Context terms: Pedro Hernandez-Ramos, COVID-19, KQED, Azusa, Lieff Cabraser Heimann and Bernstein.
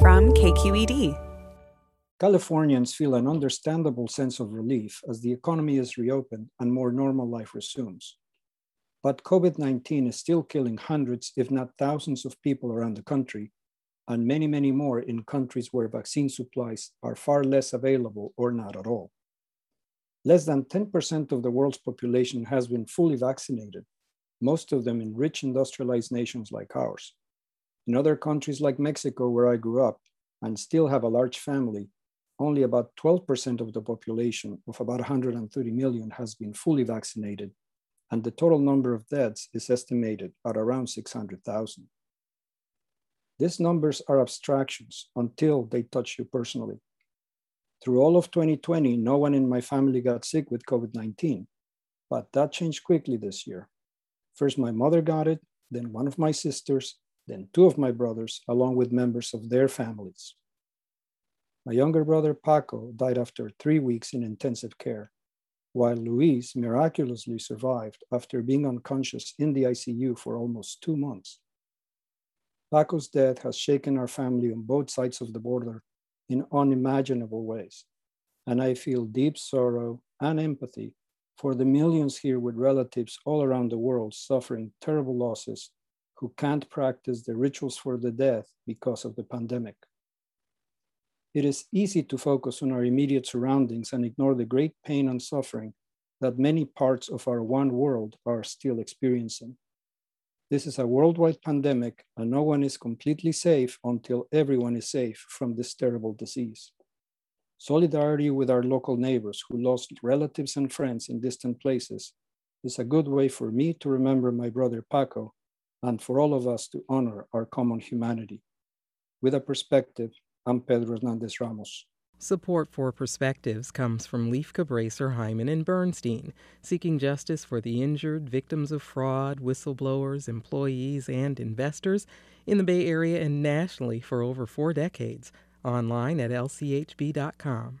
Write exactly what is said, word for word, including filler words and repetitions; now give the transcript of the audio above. From K Q E D. Californians feel an understandable sense of relief as the economy is reopened and more normal life resumes. But covid nineteen is still killing hundreds, if not thousands, of people around the country, and many, many more in countries where vaccine supplies are far less available or not at all. Less than ten percent of the world's population has been fully vaccinated, most of them in rich industrialized nations like ours. In other countries like Mexico, where I grew up and still have a large family, only about twelve percent of the population of about one hundred thirty million has been fully vaccinated, and the total number of deaths is estimated at around six hundred thousand. These numbers are abstractions until they touch you personally. Through all of twenty twenty, no one in my family got sick with covid nineteen, but that changed quickly this year. First, my mother got it, then one of my sisters, then two of my brothers, along with members of their families. My younger brother, Paco, died after three weeks in intensive care, while Luis miraculously survived after being unconscious in the I C U for almost two months. Paco's death has shaken our family on both sides of the border in unimaginable ways, and I feel deep sorrow and empathy for the millions here with relatives all around the world suffering terrible losses who can't practice the rituals for the death because of the pandemic. It is easy to focus on our immediate surroundings and ignore the great pain and suffering that many parts of our one world are still experiencing. This is a worldwide pandemic, and no one is completely safe until everyone is safe from this terrible disease. Solidarity with our local neighbors who lost relatives and friends in distant places is a good way for me to remember my brother Paco, and for all of us to honor our common humanity. With a perspective, I'm Pedro Hernandez-Ramos. Support for Perspectives comes from Lieff Cabraser Heimann and Bernstein, seeking justice for the injured, victims of fraud, whistleblowers, employees, and investors in the Bay Area and nationally for over four decades. Online at L C H B dot com.